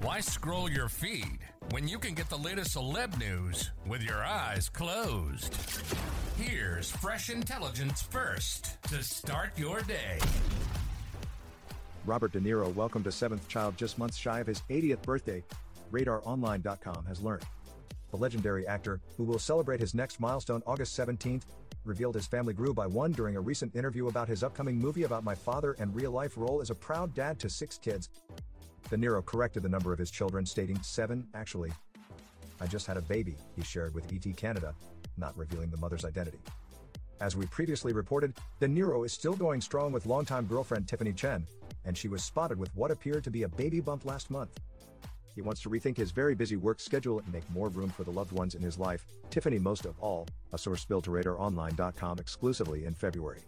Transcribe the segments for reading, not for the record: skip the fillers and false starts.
Why scroll your feed when you can get the latest celeb news with your eyes closed? Here's fresh intelligence first to start your day. Robert De Niro welcomed a seventh child just months shy of his 80th birthday, RadarOnline.com has learned. The legendary actor, who will celebrate his next milestone August 17th, revealed his family grew by one during a recent interview about his upcoming movie about my father and real-life role as a proud dad to six kids. De Niro corrected the number of his children, stating, "7, actually. I just had a baby," he shared with ET Canada, not revealing the mother's identity. As we previously reported, De Niro is still going strong with longtime girlfriend Tiffany Chen, and she was spotted with what appeared to be a baby bump last month. He wants to rethink his very busy work schedule and make more room for the loved ones in his life, Tiffany most of all, a source billed to RadarOnline.com exclusively in February.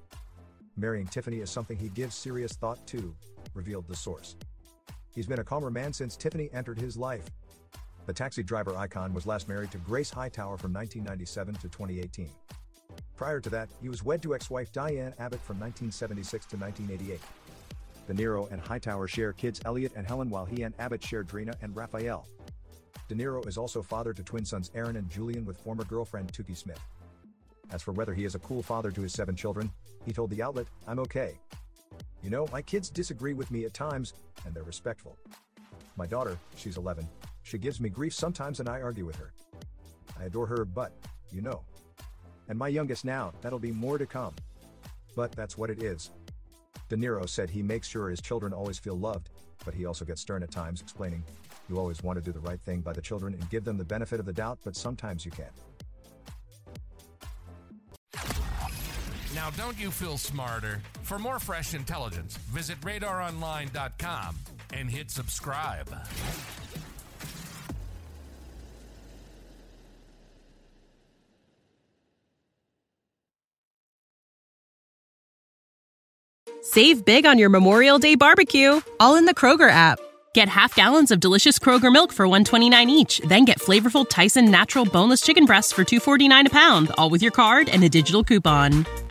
"Marrying Tiffany is something he gives serious thought to," revealed the source. "He's been a calmer man since Tiffany entered his life." The taxi driver icon was last married to Grace Hightower from 1997 to 2018. Prior to that, he was wed to ex-wife Diane Abbott from 1976 to 1988. De Niro and Hightower share kids Elliot and Helen, while he and Abbott share Drina and Raphael. De Niro is also father to twin sons Aaron and Julian with former girlfriend Tukey Smith. As for whether he is a cool father to his 7 children, he told the outlet, "I'm okay. You know, my kids disagree with me at times, and they're respectful. My daughter, she's 11, she gives me grief sometimes and I argue with her. I adore her, but, you know. And my youngest now, that'll be more to come. But that's what it is." De Niro said he makes sure his children always feel loved, but he also gets stern at times, explaining, "You always want to do the right thing by the children and give them the benefit of the doubt, but sometimes you can't." Now, don't you feel smarter? For more fresh intelligence, visit RadarOnline.com and hit subscribe. Save big on your Memorial Day barbecue, all in the Kroger app. Get half gallons of delicious Kroger milk for $1.29 each. Then get flavorful Tyson natural boneless chicken breasts for $2.49 a pound, all with your card and a digital coupon.